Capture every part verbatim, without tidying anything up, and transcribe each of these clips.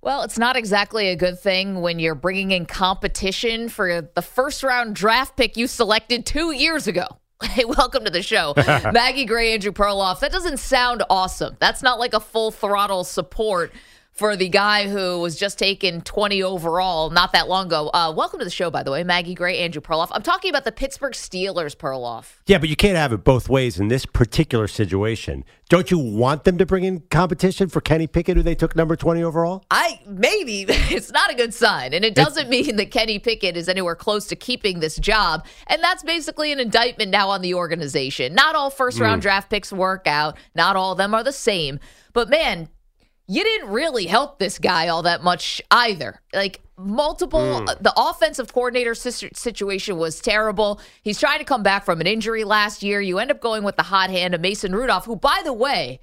Well, it's not exactly a good thing when you're bringing in competition for the first-round draft pick you selected two years ago. Hey, welcome to the show. Maggie Gray, Andrew Perloff. That doesn't sound awesome. That's not like a full-throttle support for the guy who was just taken twenty overall not that long ago. Uh, welcome to the show, by the way. Maggie Gray, Andrew Perloff. I'm talking about the Pittsburgh Steelers, Perloff. Yeah, but you can't have it both ways in this particular situation. Don't you want them to bring in competition for Kenny Pickett, who they took number twenty overall? I maybe. It's not a good sign, and it doesn't mean that Kenny Pickett is anywhere close to keeping this job, and that's basically an indictment now on the organization. Not all first-round mm. draft picks work out. Not all of them are the same. But, man, you didn't really help this guy all that much either. Like, multiple, mm. the offensive coordinator situation was terrible. He's trying to come back from an injury last year. You end up going with the hot hand of Mason Rudolph, who, by the way,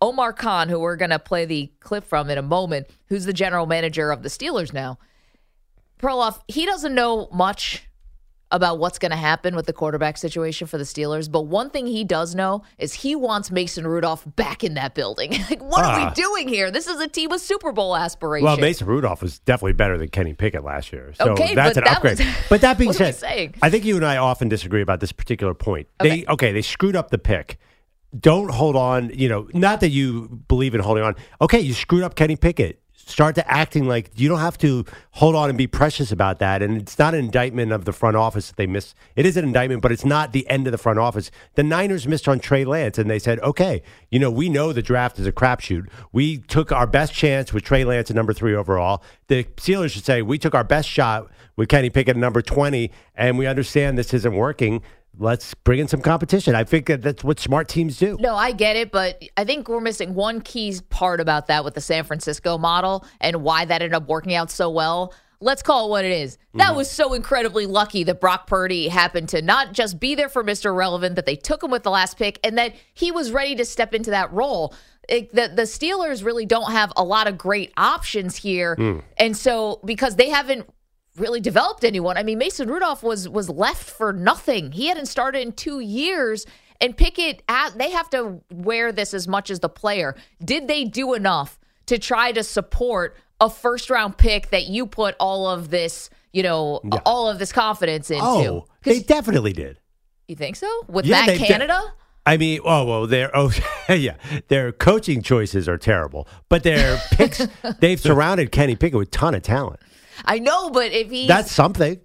Omar Khan, who we're going to play the clip from in a moment, who's the general manager of the Steelers now, Perloff, he doesn't know much about what's going to happen with the quarterback situation for the Steelers. But one thing he does know is he wants Mason Rudolph back in that building. Like, what uh, are we doing here? This is a team with Super Bowl aspirations. Well, Mason Rudolph was definitely better than Kenny Pickett last year. So okay, that's an that upgrade. Was, but that being said, I think you and I often disagree about this particular point. Okay. They Okay, they screwed up the pick. Don't hold on. You know, not that you believe in holding on. Okay, you screwed up Kenny Pickett. Start to acting like you don't have to hold on and be precious about that. And it's not an indictment of the front office that they missed. It is an indictment, but it's not the end of the front office. The Niners missed on Trey Lance, and they said, okay, you know, we know the draft is a crapshoot. We took our best chance with Trey Lance at number three overall. The Steelers should say, we took our best shot with Kenny Pickett at number twenty, and we understand this isn't working. Let's bring in some competition. I think that that's what smart teams do. No, I get it, but I think we're missing one key part about that with the San Francisco model and why that ended up working out so well. Let's call it what it is. That was so incredibly lucky that Brock Purdy happened to not just be there for Mister Relevant, that they took him with the last pick, and that he was ready to step into that role. It, the, the Steelers really don't have a lot of great options here, mm. and so because they haven't really developed anyone. I mean, Mason Rudolph was was left for nothing. He hadn't started in two years, and Pickett, they have to wear this as much as the player. Did they do enough to try to support a first-round pick that you put all of this, you know, yeah. all of this confidence into? Oh, they definitely did. You think so? With yeah, Matt Canada? De- I mean, oh, well, their oh, yeah, their coaching choices are terrible, but their picks, they've surrounded Kenny Pickett with a ton of talent. I know, but if he that's something.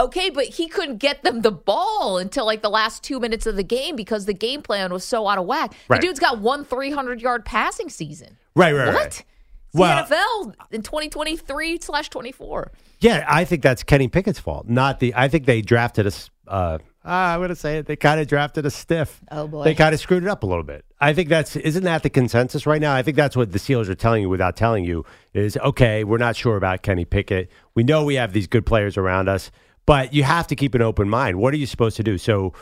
Okay, but he couldn't get them the ball until like the last two minutes of the game because the game plan was so out of whack. Right. The dude's got one three hundred yard passing season. Right, right, what? Right. What? Well, the N F L in twenty twenty-three slash twenty-four. Yeah, I think that's Kenny Pickett's fault. Not the. I think they drafted a. Uh, I'm going to say it. They kind of drafted a stiff. Oh, boy. They kind of screwed it up a little bit. I think that's, isn't that the consensus right now? I think that's what the Steelers are telling you without telling you is, okay, we're not sure about Kenny Pickett. We know we have these good players around us, but you have to keep an open mind. What are you supposed to do? So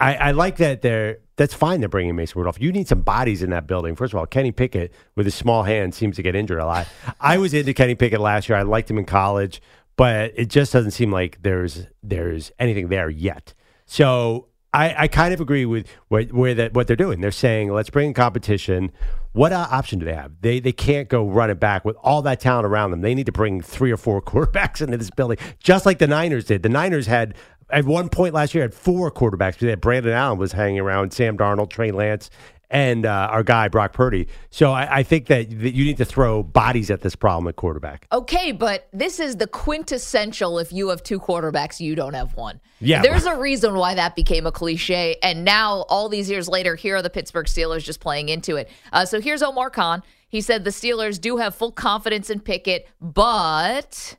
I, I like that they're, that's fine they're bringing Mason Rudolph. You need some bodies in that building. First of all, Kenny Pickett with his small hand seems to get injured a lot. I was into Kenny Pickett last year. I liked him in college, but it just doesn't seem like there's there's anything there yet. So I, I kind of agree with where, where that what they're doing. They're saying, let's bring in competition. What uh, option do they have? They they can't go run it back with all that talent around them. They need to bring three or four quarterbacks into this building, just like the Niners did. The Niners had, at one point last year, had four quarterbacks. They had Brandon Allen was hanging around, Sam Darnold, Trey Lance, and uh, our guy, Brock Purdy. So I, I think that, that you need to throw bodies at this problem at quarterback. Okay, but this is the quintessential, if you have two quarterbacks, you don't have one. Yeah, there's a reason why that became a cliche, and now all these years later, here are the Pittsburgh Steelers just playing into it. Uh, so here's Omar Khan. He said the Steelers do have full confidence in Pickett, but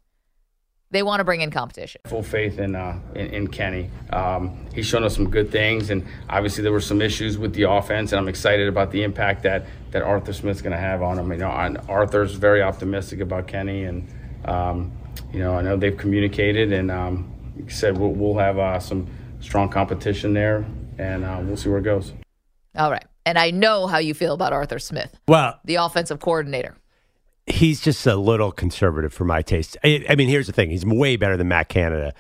they want to bring in competition. Full faith in uh, in, in Kenny. Um, he's shown us some good things, and obviously there were some issues with the offense, and I'm excited about the impact that, that Arthur Smith's going to have on him. You know, and Arthur's very optimistic about Kenny, and um, you know, I know they've communicated, and um, like I said, we'll, we'll have uh, some strong competition there, and uh, we'll see where it goes. All right, and I know how you feel about Arthur Smith. Well, the offensive coordinator. He's just a little conservative for my taste. I, I mean, here's the thing. He's way better than Matt Canada.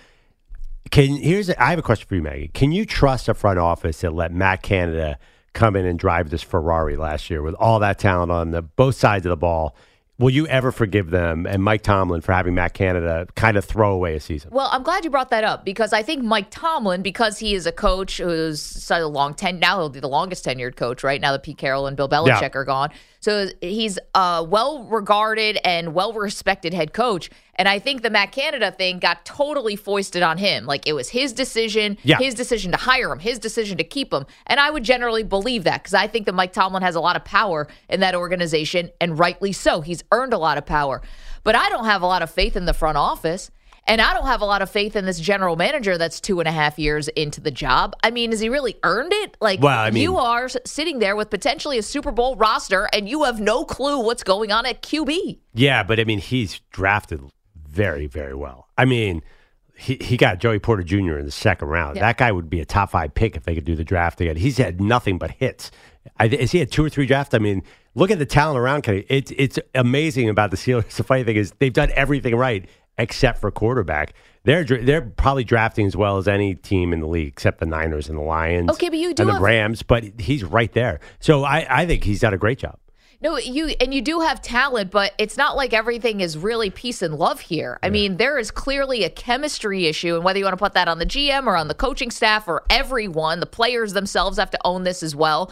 Can here's a, I have a question for you, Maggie. Can you trust a front office that let Matt Canada come in and drive this Ferrari last year with all that talent on the both sides of the ball? Will you ever forgive them and Mike Tomlin for having Matt Canada kind of throw away a season? Well, I'm glad you brought that up because I think Mike Tomlin, because he is a coach who's such a long ten, now he'll be the longest tenured coach, right? Now that Pete Carroll and Bill Belichick yeah. are gone. So he's a well-regarded and well-respected head coach. And I think the Matt Canada thing got totally foisted on him. Like, it was his decision, yeah. his decision to hire him, his decision to keep him. And I would generally believe that because I think that Mike Tomlin has a lot of power in that organization, and rightly so. He's earned a lot of power. But I don't have a lot of faith in the front office, and I don't have a lot of faith in this general manager that's two and a half years into the job. I mean, has he really earned it? Like, well, I mean, you are sitting there with potentially a Super Bowl roster, and you have no clue what's going on at Q B. Yeah, but, I mean, he's drafted very, very well. I mean, he, he got Joey Porter Junior in the second round. Yeah. That guy would be a top five pick if they could do the draft again. He's had nothing but hits. I, has he had two or three drafts? I mean, look at the talent around Kenny. It's, it's amazing about the Steelers. The funny thing is they've done everything right except for quarterback. They're they're probably drafting as well as any team in the league except the Niners and the Lions okay, but you do and the have- Rams, but he's right there. So I, I think he's done a great job. No, you and you do have talent, but it's not like everything is really peace and love here. I yeah. mean, there is clearly a chemistry issue, and whether you want to put that on the G M or on the coaching staff or everyone, the players themselves have to own this as well.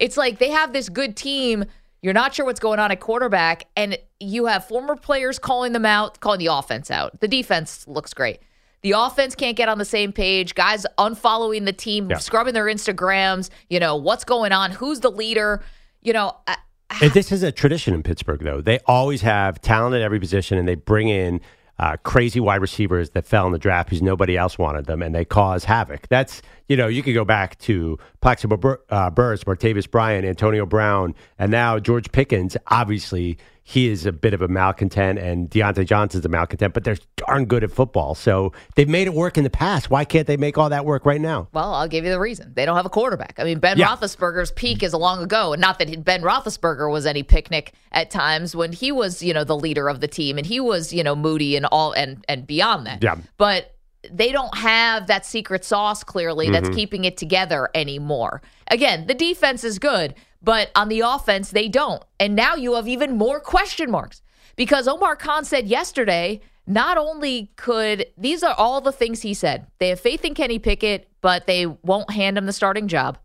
It's like they have this good team. You're not sure what's going on at quarterback, and you have former players calling them out, calling the offense out. The defense looks great. The offense can't get on the same page. Guys unfollowing the team, yeah. scrubbing their Instagrams. You know, what's going on? Who's the leader? You know, I, And this is a tradition in Pittsburgh, though. They always have talent at every position, and they bring in uh, crazy wide receivers that fell in the draft because nobody else wanted them, and they cause havoc. That's, you know, you could go back to Plaxico Bur- uh, Burress, Martavis Bryant, Antonio Brown, and now George Pickens. Obviously, he is a bit of a malcontent, and Deontay Johnson's a malcontent, but they're darn good at football. So they've made it work in the past. Why can't they make all that work right now? Well, I'll give you the reason. They don't have a quarterback. I mean, Ben yeah. Roethlisberger's peak is long ago, and not that Ben Roethlisberger was any picnic at times when he was, you know, the leader of the team, and he was, you know, moody and all, and, and beyond that. Yeah. But they don't have that secret sauce, clearly, that's mm-hmm. keeping it together anymore. Again, the defense is good, but on the offense, they don't. And now you have even more question marks because Omar Khan said yesterday, not only could, these are all the things he said. They have faith in Kenny Pickett, but they won't hand him the starting job.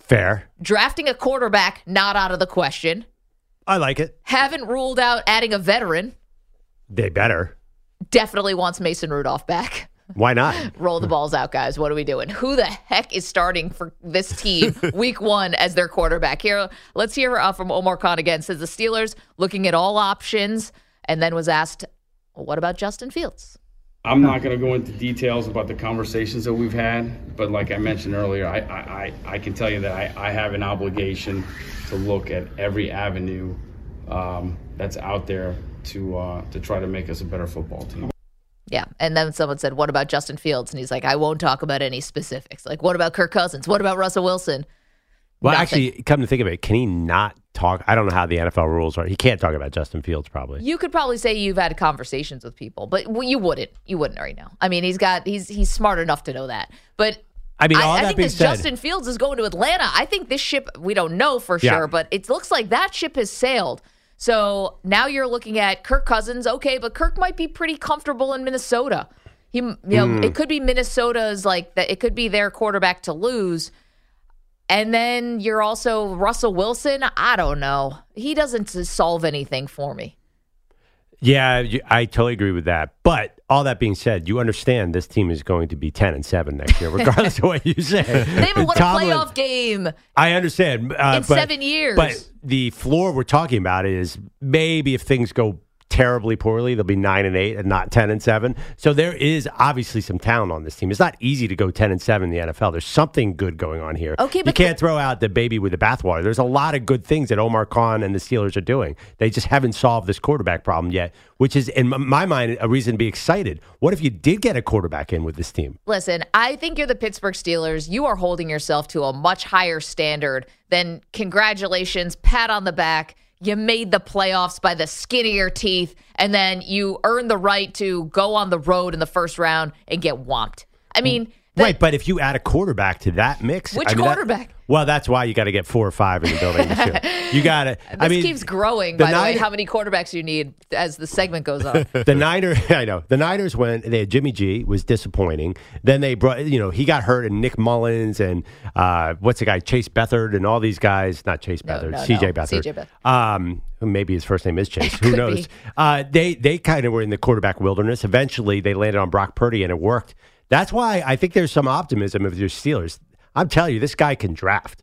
Fair. Drafting a quarterback, not out of the question. I like it. Haven't ruled out adding a veteran. They better. Definitely wants Mason Rudolph back. Why not? Roll the balls out, guys. What are we doing? Who the heck is starting for this team week one as their quarterback? Here, let's hear uh, from Omar Khan again. Says the Steelers looking at all options and then was asked, well, what about Justin Fields? I'm not going to go into details about the conversations that we've had, but like I mentioned earlier, I, I, I can tell you that I, I have an obligation to look at every avenue um, that's out there to uh, to try to make us a better football team. Yeah, and then someone said, what about Justin Fields? And he's like, I won't talk about any specifics. Like, what about Kirk Cousins? What about Russell Wilson? Well, Nothing. Actually, come to think of it, can he not talk? I don't know how the N F L rules are. He can't talk about Justin Fields, probably. You could probably say you've had conversations with people, but you wouldn't. You wouldn't right now. I mean, he's got he's he's smart enough to know that. But I mean, all I, that I think being this said, Justin Fields is going to Atlanta. I think this ship, we don't know for yeah. sure, but it looks like that ship has sailed. So now you're looking at Kirk Cousins. Okay, but Kirk might be pretty comfortable in Minnesota. He, you know, mm. It could be Minnesota's like that. It could be their quarterback to lose. And then you're also Russell Wilson. I don't know. He doesn't solve anything for me. Yeah, I totally agree with that. But all that being said, you understand this team is going to be ten and seven next year, regardless of what you say. They haven't won a playoff game. I understand. Uh, in but, seven years. But the floor we're talking about is maybe if things go terribly poorly, they'll be nine and eight and not ten and seven. So there is obviously some talent on this team. It's not easy to go ten and seven in the N F L. There's something good going on here. Okay, but you can't th- throw out the baby with the bathwater. There's a lot of good things that Omar Khan and the Steelers are doing. They just haven't solved this quarterback problem yet, which is, in my mind, a reason to be excited. What if you did get a quarterback in with this team? Listen, I think you're the Pittsburgh Steelers. You are holding yourself to a much higher standard than congratulations, pat on the back. You made the playoffs by the skin of your teeth, and then you earn the right to go on the road in the first round and get whomped. I mean, that, right? But if you add a quarterback to that mix, which I mean, quarterback? That, well, that's why you got to get four or five in the building this year. You got to. I mean, keeps growing. The by Niners, the way, how many quarterbacks you need as the segment goes on? The Niners, I know. The Niners went. They had Jimmy G, was disappointing. Then they brought, you know, he got hurt, and Nick Mullins and uh, what's the guy, Chase Beathard, and all these guys. Not Chase Beathard, no, no, C J no. Beathard. C J Beathard. Um, Maybe his first name is Chase. Who knows? Uh, they they kind of were in the quarterback wilderness. Eventually, they landed on Brock Purdy, and it worked. That's why I think there's some optimism of your Steelers. I'm telling you, this guy can draft.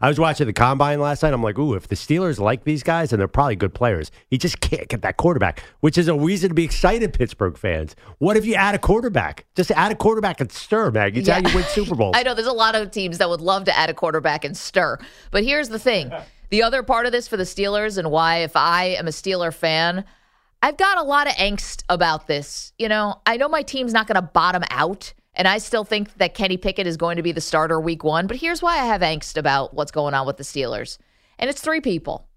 I was watching the Combine last night. I'm like, ooh, if the Steelers like these guys, and they're probably good players, he just can't get that quarterback, which is a reason to be excited, Pittsburgh fans. What if you add a quarterback? Just add a quarterback and stir, Maggie. It's yeah. how you win Super Bowls. I know there's a lot of teams that would love to add a quarterback and stir. But here's the thing. The other part of this for the Steelers and why, if I am a Steeler fan, I've got a lot of angst about this. You know, I know my team's not going to bottom out, and I still think that Kenny Pickett is going to be the starter week one. But here's why I have angst about what's going on with the Steelers. And it's three people.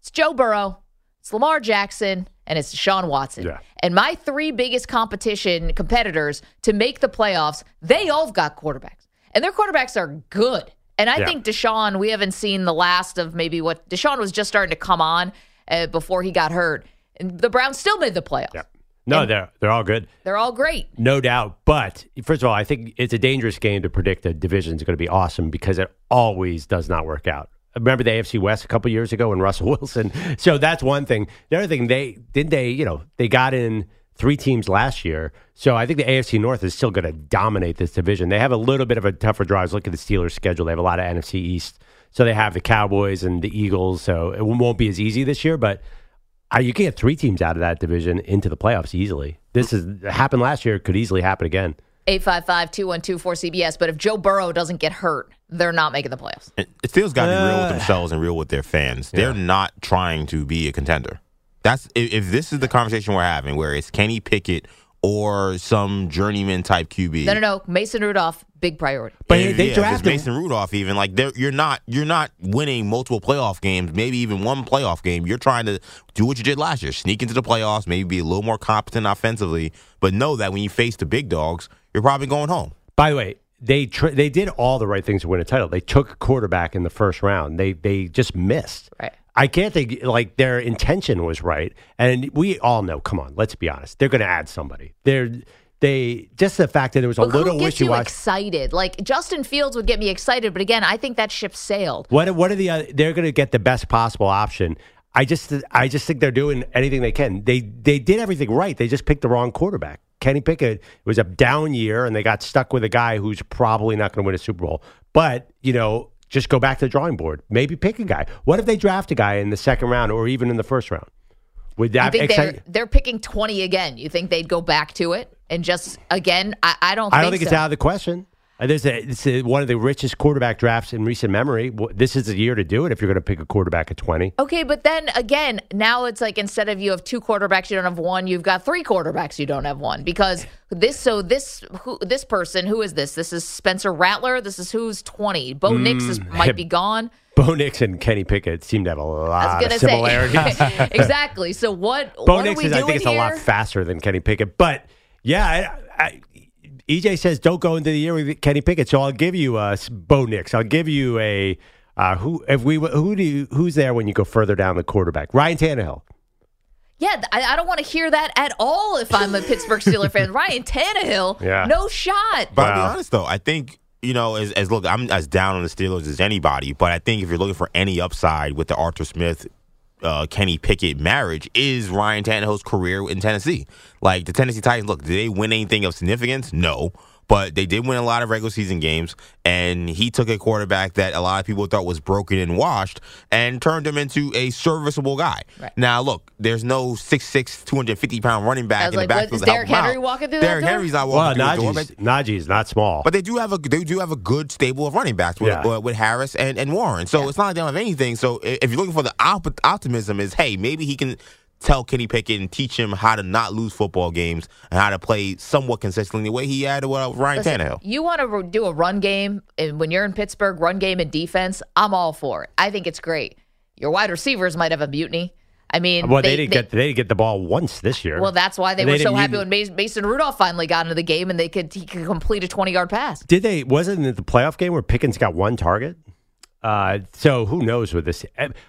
It's Joe Burrow, it's Lamar Jackson, and it's Deshaun Watson. Yeah. And my three biggest competition competitors to make the playoffs, they all got quarterbacks. And their quarterbacks are good. And I yeah. think Deshaun, we haven't seen the last of maybe what Deshaun was just starting to come on uh, before he got hurt. And the Browns still made the playoffs. Yeah. No, and they're they're all good. They're all great. No doubt. But first of all, I think it's a dangerous game to predict the division is going to be awesome because it always does not work out. Remember the A F C West a couple years ago and Russell Wilson. So that's one thing. The other thing, they didn't they, you know, they got in three teams last year. So I think the A F C North is still going to dominate this division. They have a little bit of a tougher drive. Look at the Steelers' schedule. They have a lot of N F C East. So they have the Cowboys and the Eagles. So it won't be as easy this year, but you can get three teams out of that division into the playoffs easily. This is happened last year. It could easily happen again. eight five five, two one two, four C B S. But if Joe Burrow doesn't get hurt, they're not making the playoffs. It feels got to be real with themselves and real with their fans. Yeah. They're not trying to be a contender. That's if, if this is the conversation we're having, where it's Kenny Pickett or some journeyman type Q B. No, no, no. Mason Rudolph, big priority. But yeah, they yeah, drafted Mason Rudolph. Even like you're not you're not winning multiple playoff games. Maybe even one playoff game. You're trying to do what you did last year: sneak into the playoffs, maybe be a little more competent offensively, but know that when you face the big dogs, you're probably going home. By the way, they tr- they did all the right things to win a title. They took a quarterback in the first round. They they just missed. Right. I can't think, like, their intention was right. And we all know, come on, let's be honest. They're going to add somebody. They're, they, just the fact that there was a but little wishy-washy. Who gets you excited? Like, Justin Fields would get me excited, but again, I think that ship sailed. What, what are the other, they're going to get the best possible option. I just, I just think they're doing anything they can. They, they did everything right. They just picked the wrong quarterback. Kenny Pickett, it was a down year, and they got stuck with a guy who's probably not going to win a Super Bowl. But, you know, just go back to the drawing board. Maybe pick a guy. What if they draft a guy in the second round or even in the first round? Would that think excite- they're, they're picking twenty again? You think they'd go back to it and just again? I, I don't. I don't think, think so. It's out of the question. There's a, it's a, one of the richest quarterback drafts in recent memory. This is the year to do it if you're going to pick a quarterback at twenty. Okay, but then again, now it's like instead of you have two quarterbacks, you don't have one. You've got three quarterbacks, you don't have one because this. So this who, this person, who is this? This is Spencer Rattler. This is who's twenty. Bo mm, Nix is, might be gone. Bo Nix and Kenny Pickett seem to have a lot of similarities. Say, exactly. So what? Bo what Nix are we is, doing I think, it's here? A lot faster than Kenny Pickett, but yeah. I, I, E J says, don't go into the year with Kenny Pickett, so I'll give you a Bo Nix. I'll give you a uh, who? If we who do you, who's there when you go further down the quarterback? Ryan Tannehill. Yeah, I, I don't want to hear that at all. If I'm a Pittsburgh Steelers fan, Ryan Tannehill, yeah. no shot. But wow. I'll be honest though, I think you know, as, as look, I'm as down on the Steelers as anybody, but I think if you're looking for any upside with the Arthur Smith, uh, Kenny Pickett marriage, is Ryan Tannehill's career in Tennessee. Like, the Tennessee Titans, look, did they win anything of significance? No. But they did win a lot of regular season games, and he took a quarterback that a lot of people thought was broken and washed and turned him into a serviceable guy. Right. Now, look, there's no six six, two hundred fifty pound running back in like, the backfield to help him out. Is Derrick Henry walking through that door? Derrick Henry's not walking well, through Najee's, the door. Najee's not small. But they do have a they do have a good stable of running backs with, yeah. uh, with Harris and, and Warren. So yeah. it's not like they don't have anything. So if you're looking for the op- optimism is, hey, maybe he can – tell Kenny Pickett and teach him how to not lose football games and how to play somewhat consistently the way he had with Ryan Listen, Tannehill. You want to do a run game, and when you're in Pittsburgh, run game and defense, I'm all for it. I think it's great. Your wide receivers might have a mutiny. I mean, well, they, they, didn't they, get, they didn't get the ball once this year. Well, that's why they, they were so happy even, when Mason Rudolph finally got into the game and they could, he could complete a twenty-yard pass. Did they? Wasn't it the playoff game where Pickens got one target? Uh, so who knows with this?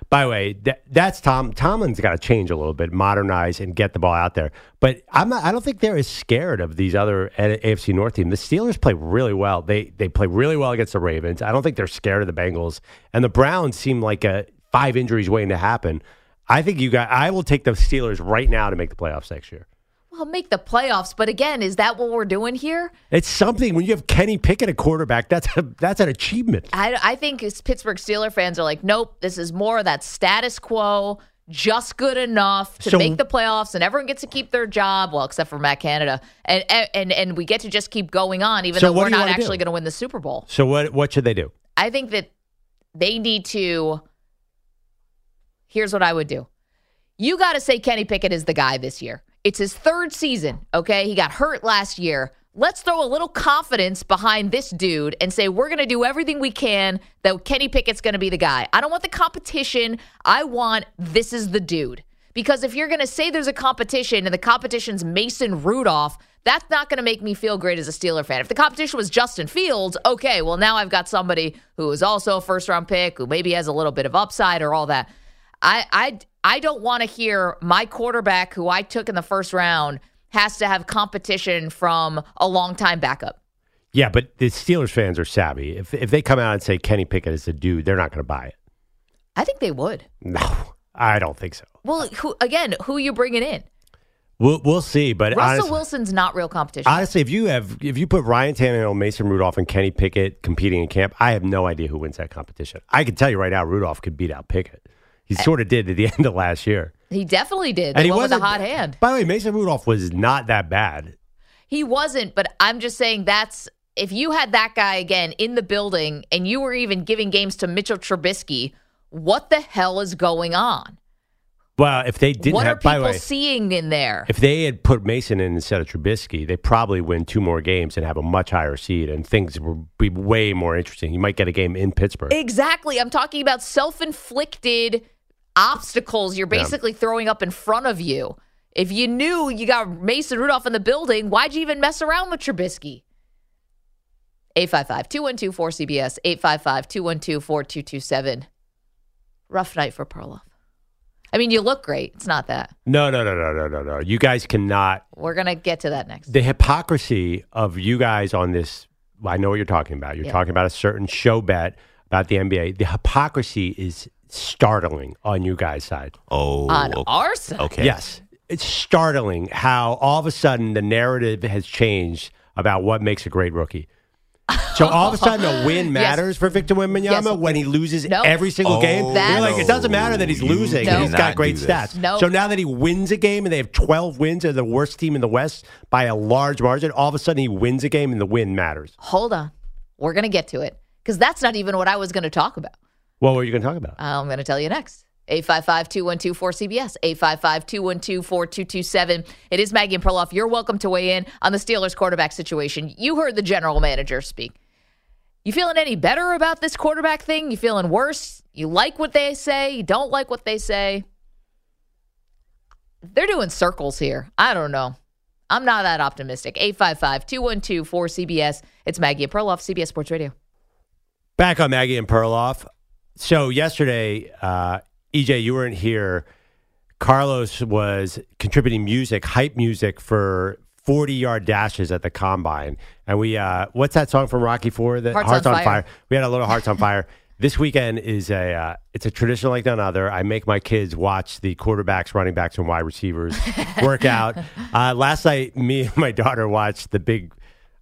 By the way, that, that's Tom. Tomlin's got to change a little bit, modernize, and get the ball out there. But I'm not, I don't think they're as scared of these other A F C North teams. The Steelers play really well. They they play really well against the Ravens. I don't think they're scared of the Bengals. And the Browns seem like a five injuries waiting to happen. I think you got. I will take the Steelers right now to make the playoffs next year. Well, make the playoffs, but again, is that what we're doing here? It's something. When you have Kenny Pickett, a quarterback, that's a, that's an achievement. I, I think Pittsburgh Steelers fans are like, nope, this is more of that status quo, just good enough to so, make the playoffs, and everyone gets to keep their job, well, except for Matt Canada, and and, and we get to just keep going on, even so though we're not actually going to win the Super Bowl. So what what should they do? I think that they need to, here's what I would do. You got to say Kenny Pickett is the guy this year. It's his third season, okay? He got hurt last year. Let's throw a little confidence behind this dude and say we're going to do everything we can that Kenny Pickett's going to be the guy. I don't want the competition. I want this is the dude. Because if you're going to say there's a competition and the competition's Mason Rudolph, that's not going to make me feel great as a Steeler fan. If the competition was Justin Fields, okay, well, now I've got somebody who is also a first-round pick who maybe has a little bit of upside or all that. I I I don't want to hear my quarterback who I took in the first round has to have competition from a longtime backup. Yeah, but the Steelers fans are savvy. If if they come out and say Kenny Pickett is the dude, they're not going to buy it. I think they would. No, I don't think so. Well, who, again, who are you bringing in? We'll we'll see. But Russell honestly, Wilson's not real competition. Honestly, if you have if you put Ryan Tannehill, Mason Rudolph, and Kenny Pickett competing in camp, I have no idea who wins that competition. I can tell you right now, Rudolph could beat out Pickett. He sort of did at the end of last year. He definitely did. They and he was a hot hand. By the way, Mason Rudolph was not that bad. He wasn't, but I'm just saying that's if you had that guy again in the building and you were even giving games to Mitchell Trubisky, what the hell is going on? Well, if they didn't what have, are people by the way, seeing in there? If they had put Mason in instead of Trubisky, they probably win two more games and have a much higher seed, and things would be way more interesting. You might get a game in Pittsburgh. Exactly. I'm talking about self-inflicted obstacles you're basically yeah. throwing up in front of you. If you knew you got Mason Rudolph in the building, why'd you even mess around with Trubisky? eight five five, two one two, four C B S, eight five five, two one two, four two two seven. Rough night for Perloff. I mean, you look great. It's not that. No, no, no, no, no, no, no. You guys cannot. We're going to get to that next. The hypocrisy of you guys on this, well, I know what you're talking about. You're yeah. talking about a certain show bet about the N B A. The hypocrisy is startling on you guys' side. Oh. On okay. our side? Okay. Yes. It's startling how all of a sudden the narrative has changed about what makes a great rookie. So all of a sudden a win matters yes. for Victor Wembanyama yes. when he loses nope. every single oh, game. You're like, it doesn't matter that he's losing. Nope. He's got great stats. Nope. So now that he wins a game and they have twelve wins, they're the worst team in the West by a large margin, all of a sudden he wins a game and the win matters. Hold on. We're going to get to it because that's not even what I was going to talk about. What were you going to talk about? I'm going to tell you next. eight five five, two one two, four C B S, eight five five, two one two, four two two seven. It is Maggie and Perloff. You're welcome to weigh in on the Steelers quarterback situation. You heard the general manager speak. You feeling any better about this quarterback thing? You feeling worse? You like what they say? You don't like what they say? They're doing circles here. I don't know. I'm not that optimistic. eight five five, two one two, four C B S. It's Maggie and Perloff, C B S Sports Radio. Back on Maggie and Perloff. So yesterday, uh, E J, you weren't here. Carlos was contributing music, hype music for forty-yard dashes at the combine. And we, uh, what's that song from Rocky Four? That Hearts, Hearts on, on fire. fire. We had a little Hearts on Fire. This weekend is a, uh, it's a tradition like none other. I make my kids watch the quarterbacks, running backs, and wide receivers work out. Uh, last night, me and my daughter watched the big,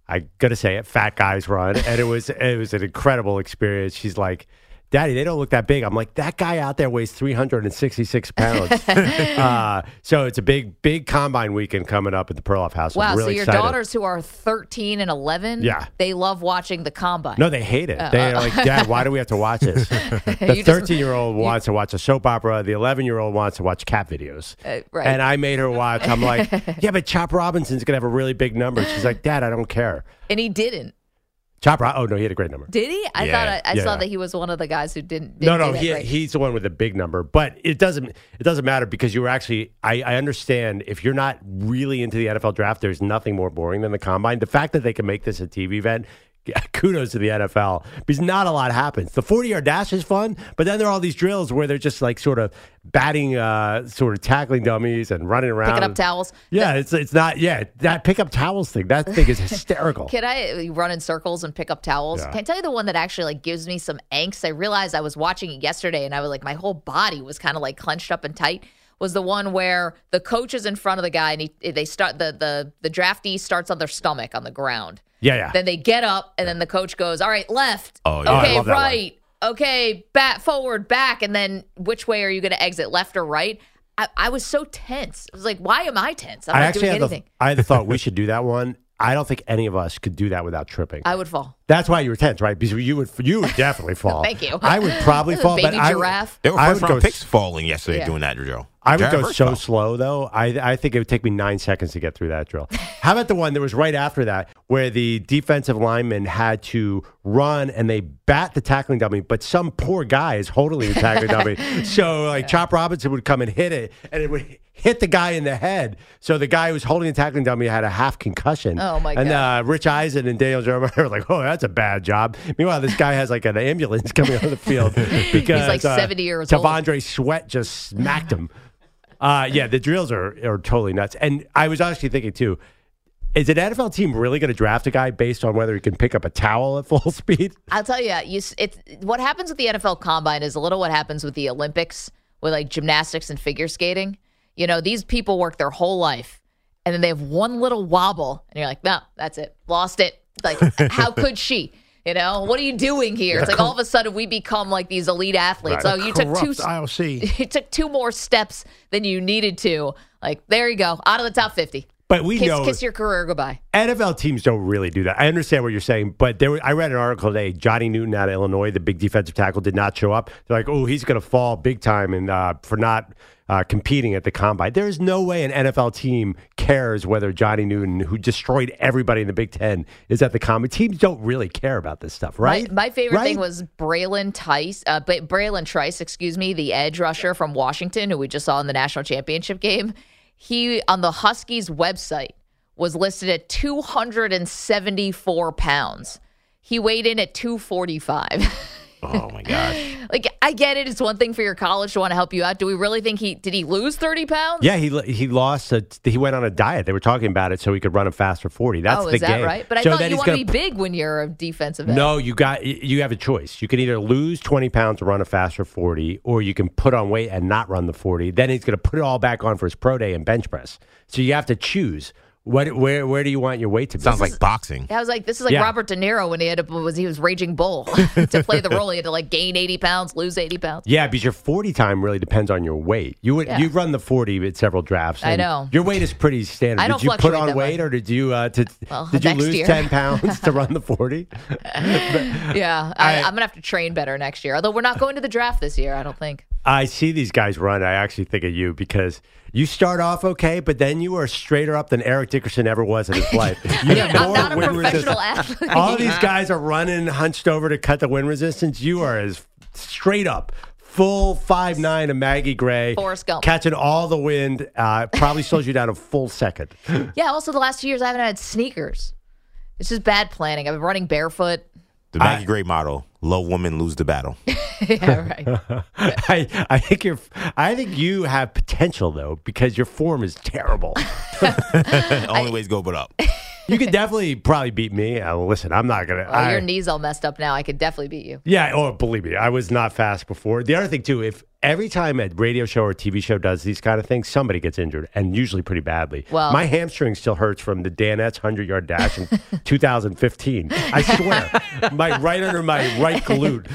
I gotta say it, fat guys run. And it was, it was an incredible experience. She's like, Daddy, they don't look that big. I'm like, that guy out there weighs three hundred sixty-six pounds. uh, so it's a big, big combine weekend coming up at the Perloff house. Wow, I'm really so your excited. Daughters who are thirteen and eleven, yeah. they love watching the combine. No, they hate it. Uh, They're uh, like, Dad, why do we have to watch this? The thirteen-year-old wants you, to watch a soap opera. The eleven-year-old wants to watch cat videos. Uh, right. And I made her watch. I'm like, yeah, but Chop Robinson's going to have a really big number. She's like, Dad, I don't care. And he didn't. Chopper, oh, no, he had a great number. Did he? I yeah, thought I, I yeah. saw that he was one of the guys who didn't. didn't no, no, he, he's the one with the big number. But it doesn't it doesn't matter because you were actually, I, I understand if you're not really into the N F L draft, there's nothing more boring than the combine. The fact that they can make this a T V event, kudos to the N F L because not a lot happens. The forty-yard dash is fun, but then there are all these drills where they're just like sort of batting, uh, sort of tackling dummies and running around. Picking up towels. Yeah, it's it's not, yeah, that pick up towels thing, that thing is hysterical. Can I run in circles and pick up towels? Yeah. Can I tell you the one that actually like gives me some angst? I realized I was watching it yesterday and I was like, my whole body was kind of like clenched up and tight. Was the one where the coach is in front of the guy and he, they start the the the draftee starts on their stomach on the ground. Yeah, yeah. Then they get up and yeah. then the coach goes, "All right, left. Oh, yeah. Okay, oh, right. Okay, back, forward, back, and then which way are you going to exit, left or right?" I, I was so tense. I was like, "Why am I tense? I'm I not doing anything." The, I thought we should do that one. I don't think any of us could do that without tripping. I would fall. That's why you were tense, right? Because you would you would definitely fall. Thank you. I would probably fall. Baby but giraffe. I, there were first round picks falling yesterday yeah. doing that drill. I would go so slow, though. I I think it would take me nine seconds to get through that drill. How about the one that was right after that where the defensive lineman had to run and they bat the tackling dummy, but some poor guy is holding the tackling dummy. So, like, yeah. Chop Robinson would come and hit it, and it would hit the guy in the head. So the guy who was holding the tackling dummy had a half concussion. Oh, my and, God. And uh, Rich Eisen and Daniel Jeremiah were like, oh, that's a bad job. Meanwhile, this guy has, like, an ambulance coming on the field. Because, he's, like, uh, seventy years old. Tavondre Sweat just smacked him. Uh, yeah, the drills are, are totally nuts. And I was actually thinking, too, is an N F L team really going to draft a guy based on whether he can pick up a towel at full speed? I'll tell you, you it's, what happens with the N F L Combine is a little what happens with the Olympics, with like gymnastics and figure skating. You know, these people work their whole life, and then they have one little wobble, and you're like, no, that's it. Lost it. Like, how could she? You know, what are you doing here? It's like all of a sudden we become like these elite athletes. Right. Oh, you took two I O C. You took two more steps than you needed to. Like, there you go. Out of the top fifty. But we kiss, know kiss your career goodbye. N F L teams don't really do that. I understand what you're saying, but there was, I read an article today. Johnny Newton out of Illinois, the big defensive tackle, did not show up. They're like, oh, he's going to fall big time and uh, for not uh, competing at the combine. There is no way an N F L team cares whether Johnny Newton, who destroyed everybody in the Big Ten, is at the combine. Teams don't really care about this stuff, right? My, my favorite right? thing was Braylon Tice, uh, Braylon Trice, excuse me, the edge rusher from Washington, who we just saw in the national championship game. He, on the Huskies website, was listed at two hundred seventy-four pounds. He weighed in at two forty-five. Oh, my gosh. Like, I get it. It's one thing for your college to want to help you out. Do we really think he, did he lose thirty pounds? Yeah, he he lost. A, he went on a diet. They were talking about it so he could run a faster forty. That's oh, the that game. Oh, is that right? But I so thought you want to be big when you're a defensive end. No, you got you have a choice. You can either lose twenty pounds to run a faster forty, or you can put on weight and not run the forty. Then he's going to put it all back on for his pro day and bench press. So you have to choose. What where where do you want your weight to be? Sounds like boxing. I was like, this is like yeah. Robert De Niro when he had a, was he was Raging Bull to play the role. He had to like gain eighty pounds, lose eighty pounds. Yeah, because your forty time really depends on your weight. You would yeah. you run the forty at several drafts. I know your weight is pretty standard. I don't did you put on weight, much. Or did you uh, to, well, did you lose year. ten pounds to run the forty? yeah, I, I, I'm gonna have to train better next year. Although we're not going to the draft this year, I don't think. I see these guys run. I actually think of you because you start off okay, but then you are straighter up than Eric Dickerson ever was in his life. You have I'm more not a wind professional resistance. Athlete. All these guys are running hunched over to cut the wind resistance. You are as straight up, full five nine of Maggie Gray, Forrest Gump, catching all the wind. Uh, probably slows you down a full second. Yeah. Also, the last few years I haven't had sneakers. It's just bad planning. I've been running barefoot. The Maggie I, Gray model. low woman lose the battle. Yeah, right. I, I think you're. I think you have potential though, because your form is terrible. Only I, ways go but up. You could definitely probably beat me. Uh, listen, I'm not gonna. Well, I, your knee's all messed up now. I could definitely beat you. Yeah. Oh, believe me, I was not fast before. The other thing too, if every time a radio show or T V show does these kind of things, somebody gets injured, and usually pretty badly. Well, my hamstring still hurts from the Danettes hundred-yard dash in two thousand fifteen. I swear, my right under my right glute.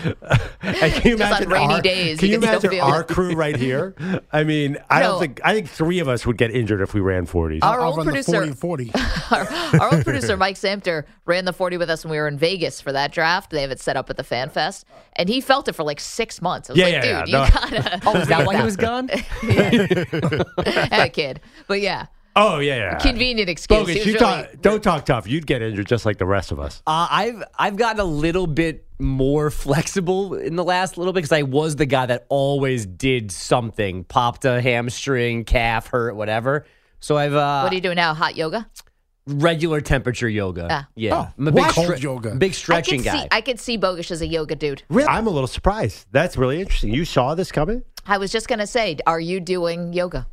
And can you Just imagine on rainy our, days, can you, you can imagine our crew right here? I mean, I no. don't think I think three of us would get injured if we ran forties. Our I'll old producer, forty. Our, our old producer Mike Sampter ran the forty with us when we were in Vegas for that draft. They have it set up at the Fan Fest, and he felt it for like six months. I was yeah, like, yeah, dude, yeah, you no. gotta. Oh, is that why he was gone? That kid. But yeah. Oh, yeah, yeah. Convenient excuse. Bogus, you really... talk, don't talk tough. You'd get injured just like the rest of us. Uh, I've I've gotten a little bit more flexible in the last little bit because I was the guy that always did something. Popped a hamstring, calf hurt, whatever. So I've... Uh, what do you do now? Hot yoga? Regular temperature yoga. Ah. Yeah. Oh, I'm a big, stre- yoga. big stretching I guy. See, I could see Bogus as a yoga dude. Really? I'm a little surprised. That's really interesting. You saw this coming? I was just going to say, are you doing yoga?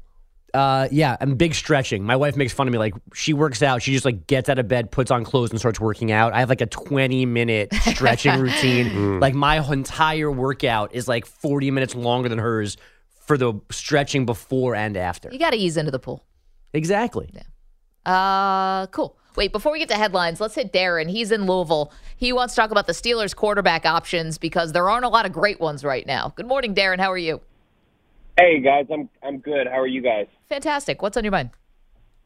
Uh, yeah, I'm big stretching. My wife makes fun of me. Like, she works out. She just, like, gets out of bed, puts on clothes, and starts working out. I have, like, a twenty-minute stretching routine. Mm. Like, my entire workout is, like, forty minutes longer than hers for the stretching before and after. You got to ease into the pool. Exactly. Yeah. Uh, cool. Wait, before we get to headlines, let's hit Darren. He's in Louisville. He wants to talk about the Steelers' quarterback options because there aren't a lot of great ones right now. Good morning, Darren. How are you? Hey, guys. I'm I'm good. How are you guys? Fantastic. What's on your mind?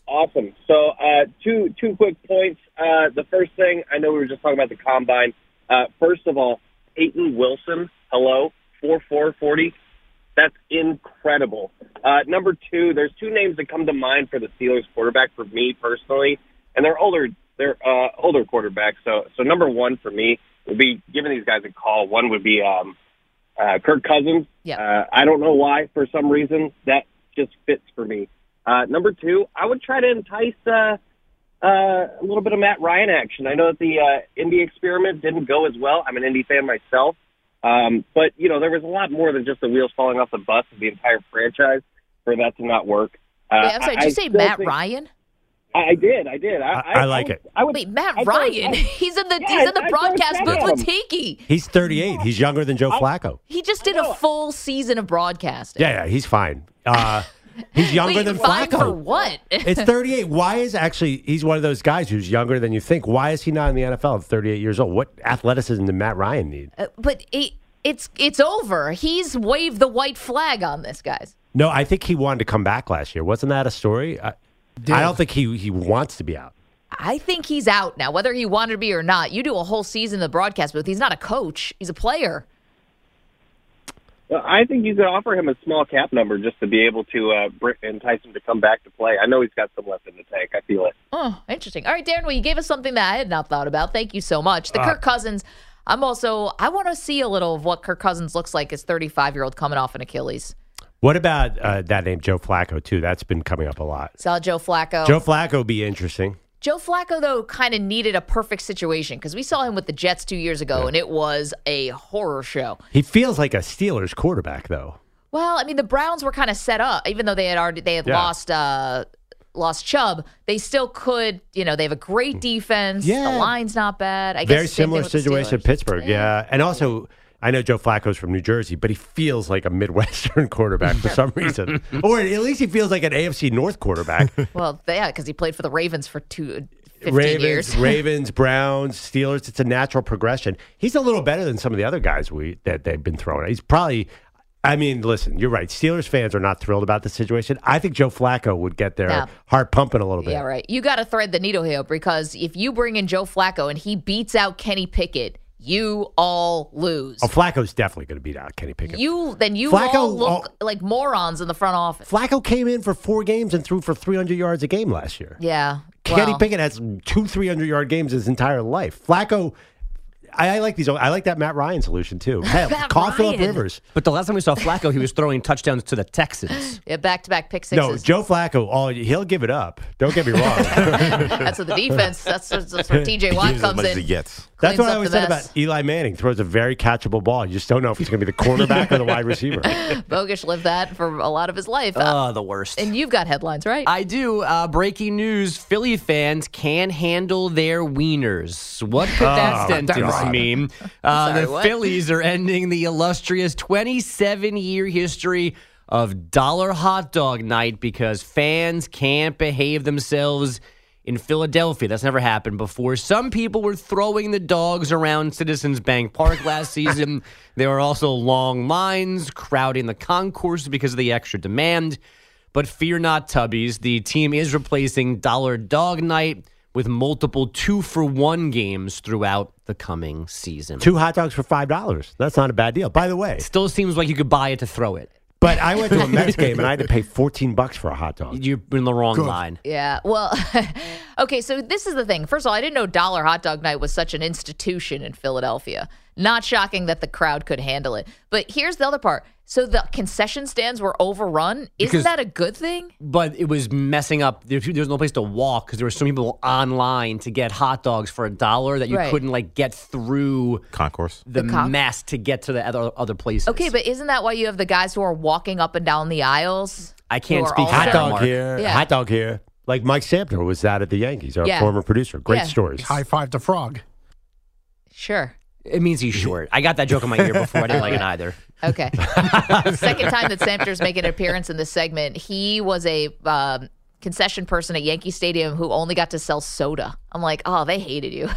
Awesome. So uh, two two quick points. Uh, the first thing, I know we were just talking about the combine. Uh, first of all, Peyton Wilson, hello, four four forty. That's incredible. Uh, number two, there's two names that come to mind for the Steelers quarterback for me personally, and they're older. They're uh, older quarterbacks. So, so number one for me would be giving these guys a call. One would be um, uh, Kirk Cousins. Yep. Uh, I don't know why, for some reason, that just fits for me. Uh, number two, I would try to entice uh, uh, a little bit of Matt Ryan action. I know that the uh, Indy experiment didn't go as well. I'm an Indy fan myself. Um, but, you know, there was a lot more than just the wheels falling off the bus of the entire franchise for that to not work. Uh, Wait, I'm sorry, did I, you say Matt think, Ryan? I, I did, I did. I, I, I like I, it. I would, Wait, Matt I Ryan? Thought, I, he's in the yeah, he's in the I, broadcast I booth with Tiki. He's thirty-eight. He's younger than Joe Flacco. He just did a full season of broadcasting. Yeah, yeah, he's fine. Uh, he's younger Wait, than Flacco. For what? It's thirty-eight. Why is actually, he's one of those guys who's younger than you think. Why is he not in the N F L at thirty-eight years old? What athleticism did Matt Ryan need? Uh, but it, it's it's over. He's waved the white flag on this, guys. No, I think he wanted to come back last year. Wasn't that a story? I, I don't think he, he wants to be out. I think he's out now, whether he wanted to be or not. You do a whole season in the broadcast booth. He's not a coach. He's a player. Well, I think you could offer him a small cap number just to be able to uh, entice him to come back to play. I know he's got some left in the tank. I feel it. Oh, interesting. All right, Darren, well, you gave us something that I had not thought about. Thank you so much. The uh, Kirk Cousins, I'm also, I want to see a little of what Kirk Cousins looks like as thirty-five-year-old coming off an Achilles. What about uh, that name, Joe Flacco, too? That's been coming up a lot. Saw Joe Flacco. Joe Flacco would be interesting. Joe Flacco, though, kind of needed a perfect situation because we saw him with the Jets two years ago, yeah. and it was a horror show. He feels like a Steelers quarterback, though. Well, I mean, the Browns were kind of set up, even though they had already they had yeah. lost uh, lost Chubb. They still could, you know, they have a great defense. Yeah. The line's not bad. I guess very similar situation in Pittsburgh. Yeah, yeah. and also. I know Joe Flacco's from New Jersey, but he feels like a Midwestern quarterback for some reason. Or at least he feels like an A F C North quarterback. Well, yeah, because he played for the Ravens for two, fifteen Ravens, years. Ravens, Browns, Steelers. It's a natural progression. He's a little better than some of the other guys we that they've been throwing. He's probably, I mean, listen, you're right. Steelers fans are not thrilled about the situation. I think Joe Flacco would get their no. heart pumping a little bit. Yeah, right. You got to thread the needle here because if you bring in Joe Flacco and he beats out Kenny Pickett, you all lose. Oh, Flacco's definitely going to beat out Kenny Pickett. You then you Flacco, all look oh, like morons in the front office. Flacco came in for four games and threw for three hundred yards a game last year. Yeah, well. Kenny Pickett has two three hundred yard games his entire life. Flacco I, I like these. I like that Matt Ryan solution too. Hell, call Phillip Rivers. But the last time we saw Flacco, he was throwing touchdowns to the Texans. Yeah, back-to-back pick sixes. No, Joe Flacco. Oh, he'll give it up. Don't get me wrong. That's what the defense. That's, that's where T J Watt comes as much in. As he gets. That's what I always said about Eli Manning. Throws a very catchable ball. You just don't know if it's going to be the quarterback or the wide receiver. Bogus lived that for a lot of his life. Oh, uh, the worst. And you've got headlines, right? I do. Uh, breaking news: Philly fans can handle their wieners. What could oh, that sentence mean? Uh, sorry, the what? Phillies are ending the illustrious twenty-seven year history of Dollar Hot Dog Night because fans can't behave themselves in Philadelphia. That's never happened before. Some people were throwing the dogs around Citizens Bank Park last season. There were also long lines crowding the concourse because of the extra demand. But fear not, Tubbies. The team is replacing Dollar Dog Night with multiple two-for-one games throughout the coming season. Two hot dogs for five dollars. That's not a bad deal. By the way, it still seems like you could buy it to throw it. But I went to a Mets game, and I had to pay fourteen bucks for a hot dog. You're in the wrong Good. line. Yeah, well, okay, so this is the thing. First of all, I didn't know Dollar Hot Dog Night was such an institution in Philadelphia. Not shocking that the crowd could handle it. But here's the other part. So the concession stands were overrun? Isn't because, that a good thing? But it was messing up. There, there was no place to walk because there were so many people online to get hot dogs for a dollar that you right. couldn't like get through Concourse. the, the con- mess to get to the other, other places. Okay, but isn't that why you have the guys who are walking up and down the aisles? I can't speak. Hot dog Mark. here, yeah. hot dog here. Like Mike Sampter was out at the Yankees, our yeah. former producer. Great yeah. stories. High five to Frog. Sure. It means he's short. I got that joke in my ear before. I didn't like it either. Okay. Second time that Sampter's making an appearance in this segment. He was a um, concession person at Yankee Stadium who only got to sell soda. I'm like, oh, they hated you.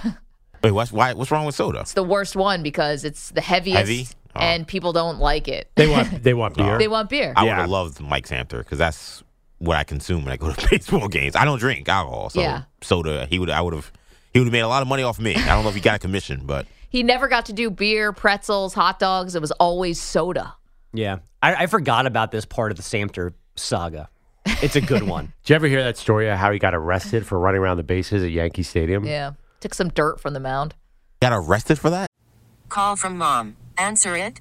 Wait, what's, why, what's wrong with soda? It's the worst one because it's the heaviest. Heavy? Oh. And people don't like it. They want they want beer. They want beer. I yeah. would have loved Mike Sampter because that's what I consume when I go to baseball games. I don't drink alcohol, so yeah. soda. He would I would have he would have made a lot of money off me. I don't know if he got a commission, but. He never got to do beer, pretzels, hot dogs. It was always soda. Yeah. I, I forgot about this part of the Sampter saga. It's a good one. Did you ever hear that story of how he got arrested for running around the bases at Yankee Stadium? Yeah. Took some dirt from the mound. Got arrested for that? Call from mom. Answer it.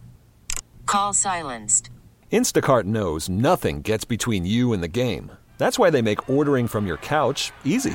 Call silenced. Instacart knows nothing gets between you and the game. That's why they make ordering from your couch easy.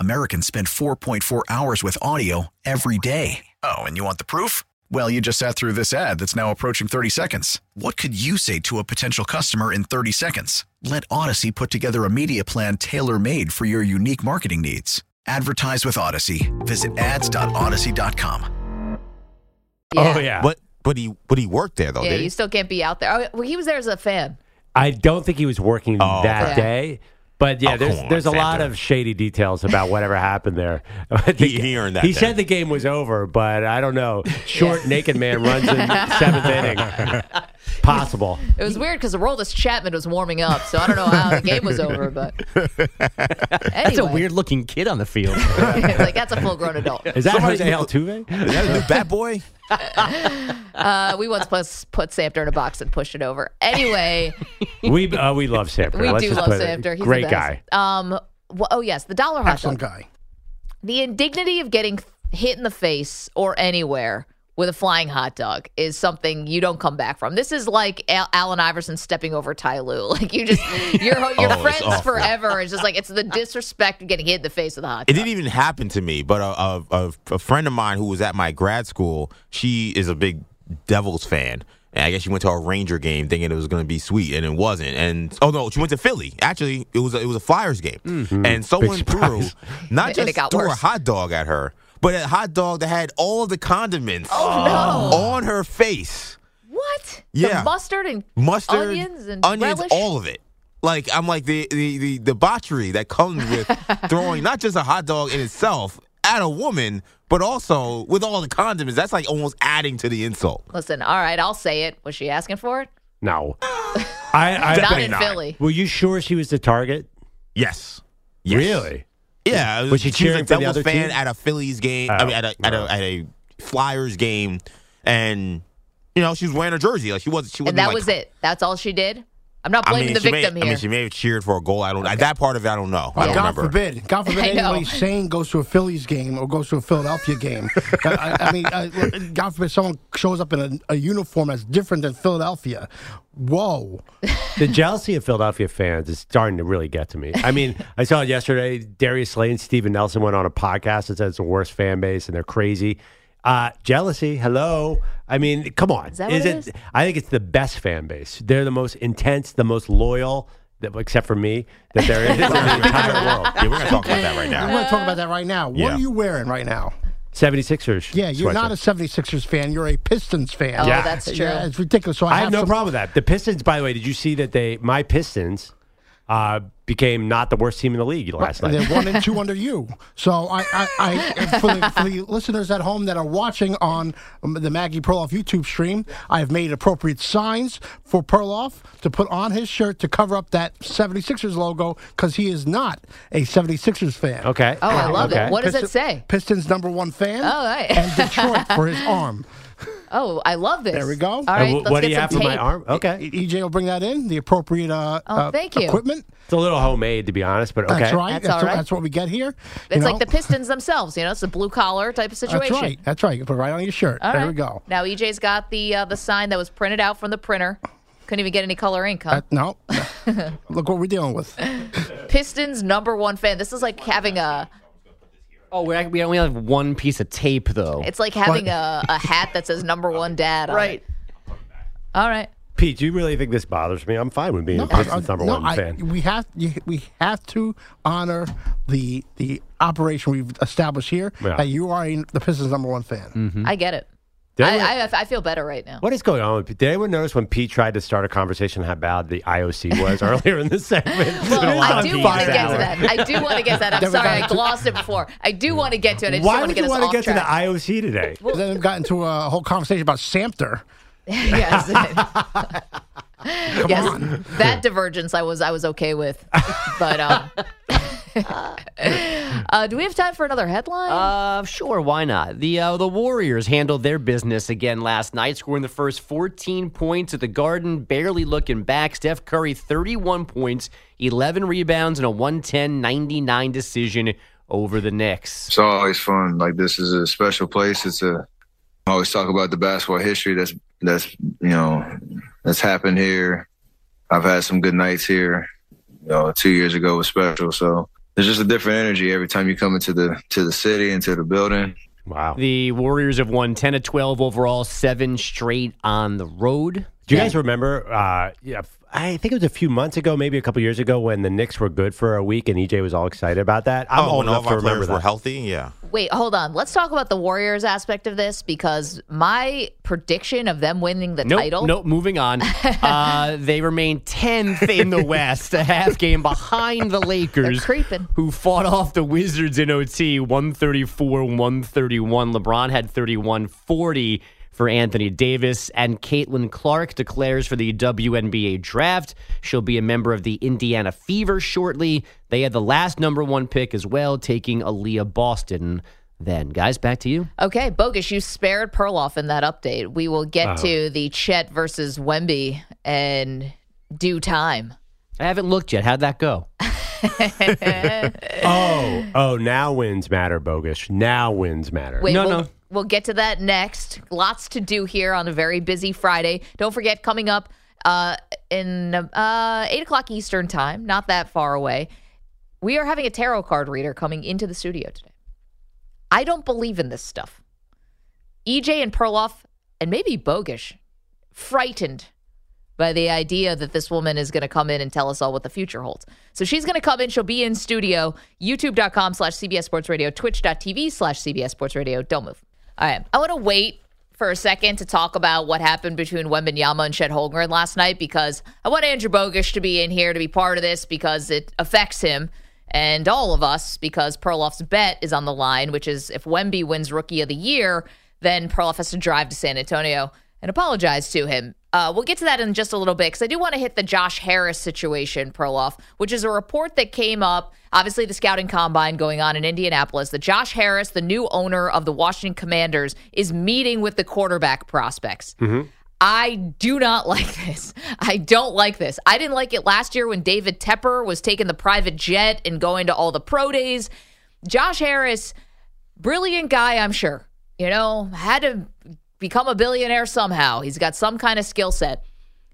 Americans spend four point four hours with audio every day. Oh, and you want the proof? Well, you just sat through this ad that's now approaching thirty seconds. What could you say to a potential customer in thirty seconds? Let Odyssey put together a media plan tailor-made for your unique marketing needs. Advertise with Odyssey. Visit ads dot odyssey dot com. Yeah. Oh, yeah. But but he, but he worked there, though, yeah, did he? Yeah, you still can't be out there. Oh, well, he was there as a fan. I don't think he was working oh, that yeah. day. But, yeah, oh, there's on, there's Sampter. a lot of shady details about whatever happened there. The, he, he earned that. He day. said the game was over, but I don't know. Short, yeah. naked man runs in seventh inning. Possible. It was weird because Aroldis Chapman was warming up, so I don't know how the game was over. But anyway. That's a weird-looking kid on the field. Like, that's a full-grown adult. Is that Jose Altuve? Is that a new bat boy? uh, we once put Sampter in a box and pushed it over. Anyway, we uh, we love Sampter. We Let's do love Sampter. He's great guy. Um. Well, oh yes, the dollar hot dog guy. The indignity of getting hit in the face or anywhere with a flying hot dog is something you don't come back from. This is like Al- Allen Iverson stepping over Ty Lue. Like you just, you're, you're oh, friends forever. It's just like, it's the disrespect of getting hit in the face with a hot dog. It didn't even happen to me, but a, a, a friend of mine who was at my grad school, she is a big Devils fan. And I guess she went to a Ranger game thinking it was going to be sweet, and it wasn't. And oh no, she went to Philly. Actually, it was a, it was a Flyers game, mm-hmm. and someone threw not and, just and it got threw worse. a hot dog at her, but a hot dog that had all the condiments oh, no. on her face. What? Yeah, the mustard and mustard, onions and onions, relish? all of it. Like I'm like the the the debauchery that comes with throwing not just a hot dog in itself at a woman, but also with all the condiments, that's like almost adding to the insult. Listen, all right, I'll say it. Was she asking for it? No. I, I not in not. Philly. Were you sure she was the target? Yes. yes. Really? Yeah. Was, was she cheering for the other fan team? At a Phillies game, oh, I mean, at a, no. at, a, at a Flyers game, and you know she was wearing a jersey. Like she was. She and that like, was it. That's all she did. I'm not blaming I mean, the victim may, here. I mean, she may have cheered for a goal. I don't. Okay. That part of it, I don't know. Yeah. I don't God remember. forbid. God forbid anybody sane goes to a Phillies game or goes to a Philadelphia game. I, I mean, I, God forbid someone shows up in a, a uniform that's different than Philadelphia. Whoa. The jealousy of Philadelphia fans is starting to really get to me. I mean, I saw it yesterday. Darius Slay and Steven Nelson went on a podcast and said it's the worst fan base and they're crazy. Uh, jealousy, hello. I mean, come on. Is that what is it, it is? I think it's the best fan base. They're the most intense, the most loyal, except for me, that there is in the entire world. Yeah, we're going to talk about that right now. We're going to talk about that right now. What yeah. are you wearing right now? seventy-sixers. Yeah, you're not a seventy-sixers fan. You're a Pistons fan. Oh, yeah. that's true. Yeah, it's ridiculous. So I, I have, have no some... problem with that. The Pistons, by the way, did you see that they, my Pistons, uh, became not the worst team in the league last right. night. They're one and two under you. So I, I, I for, the, for the listeners at home that are watching on the Maggie Perloff YouTube stream, I have made appropriate signs for Perloff to put on his shirt to cover up that seventy-sixers logo because he is not a seventy-sixers fan. Okay. Oh, I love okay. it. What does Pist- it say? Pistons number one fan. Oh, right. And Detroit for his arm. Oh, I love this. There we go. All right, w- let's what get do you have tape. For my arm? Okay. E J will bring that in, the appropriate uh, oh, uh, thank you. Equipment. It's a little homemade, to be honest, but okay. That's right. That's, that's, all right. that's what we get here. It's you know? Like the Pistons themselves, you know? It's a blue-collar type of situation. That's right. That's right. You put it right on your shirt. All there right. we go. Now, E J's got the uh, the sign that was printed out from the printer. Couldn't even get any color ink, huh? Uh, no. Look what we're dealing with. Pistons number one fan. This is like having a... Oh, we're, we only have one piece of tape, though. It's like having a, a hat that says number one dad on right. it. All right. Pete, do you really think this bothers me? I'm fine with being no, a Pistons number no, one I, fan. We have we have to honor the the operation we've established here yeah. that you are a, the Pistons number one fan. Mm-hmm. I get it. I, we, I, I feel better right now. What is going on? Did anyone notice when Pete tried to start a conversation how bad the I O C was earlier in the segment? Well, I do want to get to that. I do want to get to that. I'm sorry, I glossed it before. I do want to get to it. I just Why would you want to get, to, get to the I O C today? Well, then we got into a whole conversation about Sampter. Yes. Come yes, on. That divergence I was I was okay with. But... Um, uh, do we have time for another headline? Uh, sure, why not? The uh, the Warriors handled their business again last night, scoring the first fourteen points at the Garden, barely looking back. Steph Curry, thirty-one points, eleven rebounds, and a one ten ninety-nine decision over the Knicks. It's always fun. Like, this is a special place. It's a. I always talk about the basketball history that's that's you know that's happened here. I've had some good nights here. You know, two years ago was special, so. There's just a different energy every time you come into the to the city and to the building. Wow. The Warriors have won ten to twelve overall, seven straight on the road. Do you yeah. guys remember, uh, yeah, I think it was a few months ago, maybe a couple years ago, when the Knicks were good for a week and E J was all excited about that? I'm oh, old enough to remember that. Were healthy? Yeah. Wait, hold on. Let's talk about the Warriors aspect of this, because my prediction of them winning the nope, title... Nope, moving on. uh, they remain tenth in the West, a half game behind the Lakers, creeping. Who fought off the Wizards in O T, one thirty-four one thirty-one. LeBron had thirty-one forty. For Anthony Davis, and Caitlin Clark declares for the W N B A draft. She'll be a member of the Indiana Fever shortly. They had the last number one pick as well, taking Aaliyah Boston. Then, guys, back to you. Okay, Bogus, you spared Perloff in that update. We will get uh-huh. to the Chet versus Wemby in due time. I haven't looked yet. How'd that go? oh, oh, now wins matter, Bogus. Now wins matter. Wait, no, we'll- no. We'll get to that next. Lots to do here on a very busy Friday. Don't forget, coming up uh, in uh, eight o'clock Eastern time, not that far away, we are having a tarot card reader coming into the studio today. I don't believe in this stuff. E J and Perloff, and maybe Bogish, frightened by the idea that this woman is going to come in and tell us all what the future holds. So she's going to come in. She'll be in studio, youtube.com slash CBS Sports Radio, twitch.tv slash CBS Sports Radio. Don't move. All right, I want to wait for a second to talk about what happened between Wembanyama and Chet Holmgren last night, because I want Andrew Bogish to be in here to be part of this, because it affects him. and all of us, because Perloff's bet is on the line, which is if Wemby wins Rookie of the Year, then Perloff has to drive to San Antonio and apologize to him. Uh, we'll get to that in just a little bit, because I do want to hit the Josh Harris situation, Perloff, which is a report that came up, obviously the scouting combine going on in Indianapolis, that Josh Harris, the new owner of the Washington Commanders, is meeting with the quarterback prospects. Mm-hmm. I do not like this. I don't like this. I didn't like it last year when David Tepper was taking the private jet and going to all the pro days. Josh Harris, brilliant guy, I'm sure. You know, had to become a billionaire somehow. He's got some kind of skill set.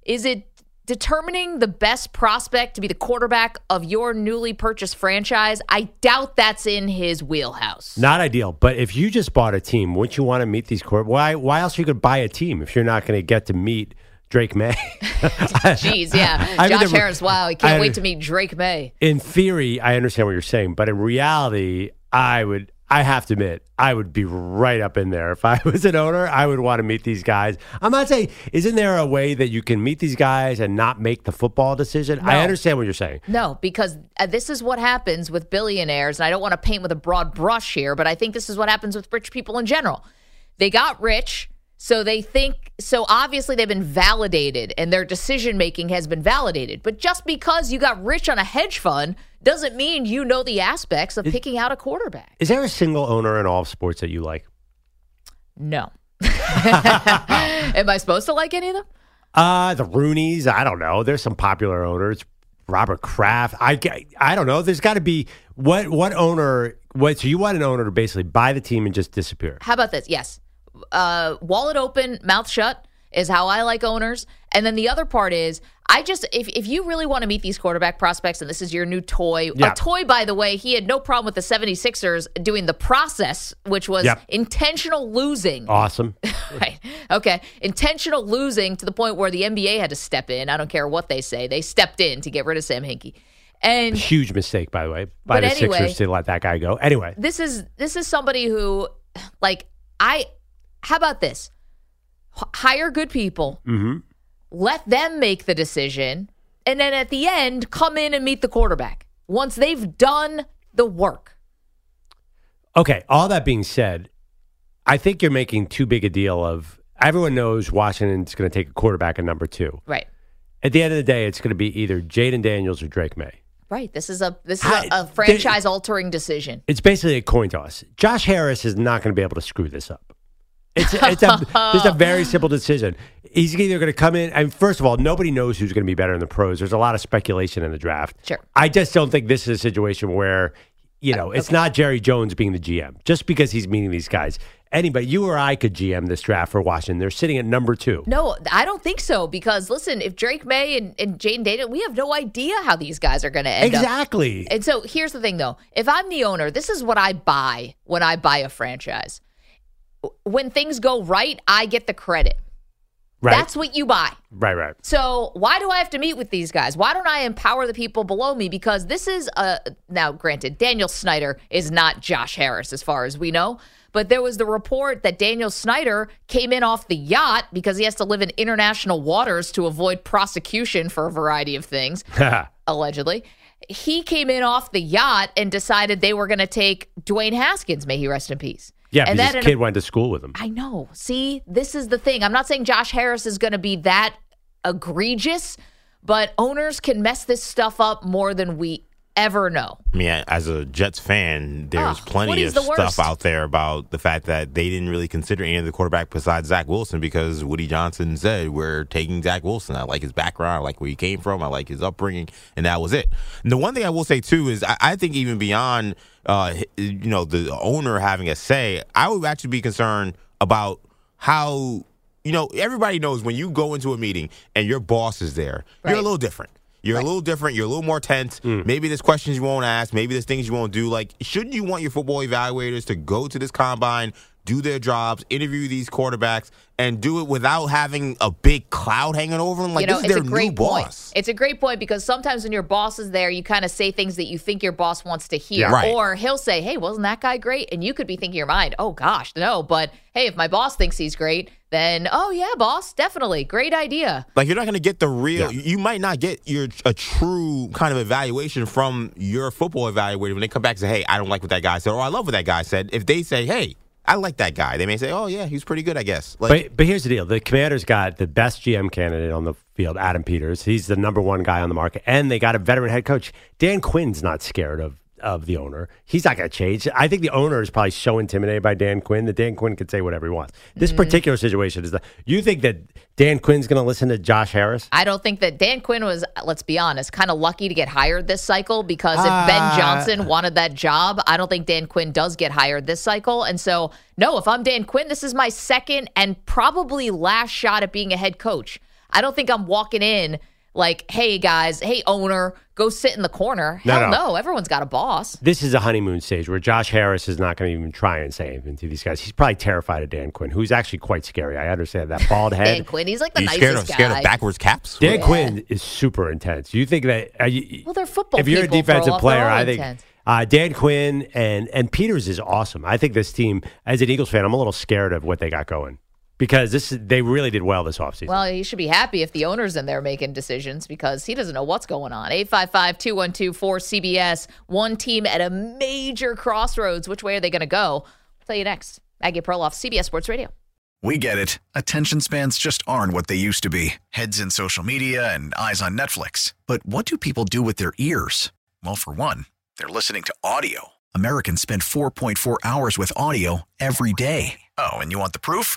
Is it determining the best prospect to be the quarterback of your newly purchased franchise? I doubt that's in his wheelhouse. Not ideal, but if you just bought a team, wouldn't you want to meet these quarterbacks? Why, why else are you going to buy a team if you're not going to get to meet Drake May? Jeez, yeah. I Josh never, Harris, wow, he can't I, wait to meet Drake May. In theory, I understand what you're saying, but in reality, I would... I have to admit, I would be right up in there. If I was an owner, I would want to meet these guys. I'm not saying, isn't there a way that you can meet these guys and not make the football decision? No. I understand what you're saying. No, because this is what happens with billionaires, and I don't want to paint with a broad brush here, but I think this is what happens with rich people in general. They got rich, so they think, so obviously they've been validated, and their decision-making has been validated. But just because you got rich on a hedge fund doesn't mean you know the aspects of picking out a quarterback. Is there a single owner in all of sports that you like? No. Am I supposed to like any of them? Uh, the Rooneys. I don't know. There's some popular owners. Robert Kraft. I, I don't know. There's got to be what what owner. What, so you want an owner to basically buy the team and just disappear. How about this? Yes. Uh, wallet open, mouth shut is how I like owners. And then the other part is, I just, if if you really want to meet these quarterback prospects and this is your new toy, yeah. a toy, by the way, he had no problem with the seventy-sixers doing the process, which was yep. intentional losing. Awesome. Right. Okay. Intentional losing to the point where the N B A had to step in. I don't care what they say. They stepped in to get rid of Sam Hinkie. And a huge mistake, by the way, by the anyway, Sixers to let that guy go. Anyway. This is, this is somebody who, like, I, how about this? H- hire good people. Mm-hmm. Let them make the decision, and then at the end, come in and meet the quarterback once they've done the work. Okay, all that being said, I think you're making too big a deal of, everyone knows Washington's going to take a quarterback at number two. Right. At the end of the day, it's going to be either Jaden Daniels or Drake May. Right. This is a this is I, a, a franchise-altering decision. It's basically a coin toss. Josh Harris is not going to be able to screw this up. It's it's a, it's a very simple decision. He's either going to come in, and first of all, nobody knows who's going to be better in the pros. There's a lot of speculation in the draft. Sure. I just don't think this is a situation where, you know, okay. it's not Jerry Jones being the G M, just because he's meeting these guys. Anybody, you or I could G M this draft for Washington. They're sitting at number two. No, I don't think so, because, listen, if Drake May and, and Jaden Daniels, we have no idea how these guys are going to end exactly. up. Exactly. And so here's the thing, though. If I'm the owner, this is what I buy when I buy a franchise. When things go right, I get the credit. Right. That's what you buy. Right, right. So why do I have to meet with these guys? Why don't I empower the people below me? Because this is a, now granted, Daniel Snyder is not Josh Harris as far as we know, but there was the report that Daniel Snyder came in off the yacht because he has to live in international waters to avoid prosecution for a variety of things, allegedly. He came in off the yacht and decided they were going to take Dwayne Haskins, may he rest in peace. Yeah, and because this kid a, went to school with him. I know. See, this is the thing. I'm not saying Josh Harris is going to be that egregious, but owners can mess this stuff up more than we ever know. I mean, as a Jets fan, there's oh, plenty of the stuff worst? out there about the fact that they didn't really consider any of the quarterback besides Zach Wilson because Woody Johnson said, we're taking Zach Wilson. I like his background. I like where he came from. I like his upbringing. And that was it. And the one thing I will say, too, is I, I think even beyond – Uh, you know, the owner having a say, I would actually be concerned about how, you know, everybody knows when you go into a meeting and your boss is there, right. you're a little different. You're right. a little different. You're a little more tense. Mm. Maybe there's questions you won't ask. Maybe there's things you won't do. Like, shouldn't you want your football evaluators to go to this combine do their jobs, interview these quarterbacks, and do it without having a big cloud hanging over them. Like, you know, this is their new boss. Point. It's a great point, because sometimes when your boss is there, you kind of say things that you think your boss wants to hear. Yeah, right. Or he'll say, hey, wasn't that guy great? And you could be thinking in your mind, oh, gosh, no. But, hey, if my boss thinks he's great, then, oh, yeah, boss, definitely. Great idea. Like, you're not going to get the real yeah. – you might not get your a true kind of evaluation from your football evaluator when they come back and say, hey, I don't like what that guy said, or I love what that guy said. If they say, hey, I like that guy, they may say, oh, yeah, he's pretty good, I guess. Like, but, but here's the deal. The Commanders got the best G M candidate on the field, Adam Peters. He's the number one guy on the market. And they got a veteran head coach. Dan Quinn's not scared of of the owner. He's not going to change. I think the owner is probably so intimidated by Dan Quinn that Dan Quinn could say whatever he wants. This mm. particular situation is the – you think that Dan Quinn's going to listen to Josh Harris? I don't think that Dan Quinn was, let's be honest, kind of lucky to get hired this cycle, because if uh, Ben Johnson wanted that job, I don't think Dan Quinn does get hired this cycle. And so, no, if I'm Dan Quinn, this is my second and probably last shot at being a head coach. I don't think I'm walking in like, hey, guys, hey, owner, go sit in the corner. No, Hell no. no, everyone's got a boss. This is a honeymoon stage where Josh Harris is not going to even try and say anything to these guys. He's probably terrified of Dan Quinn, who's actually quite scary. I understand that bald head. Dan Quinn, he's like the Are you nicest scared of, guy. Scared of backwards caps? Dan yeah. Quinn is super intense. You think that? Are you, well, they're football. If you're a defensive player, I think. Intense. Uh, Dan Quinn and and Peters is awesome. I think this team, as an Eagles fan, I'm a little scared of what they got going. Because this, they really did well this offseason. Well, you should be happy if the owner's in there making decisions, because he doesn't know what's going on. eight five five, two one two, four C B S. One team at a major crossroads. Which way are they going to go? I'll tell you next. Maggie Perloff, C B S Sports Radio. We get it. Attention spans just aren't what they used to be. Heads in social media and eyes on Netflix. But what do people do with their ears? Well, for one, they're listening to audio. Americans spend four point four hours with audio every day. Oh, and you want the proof?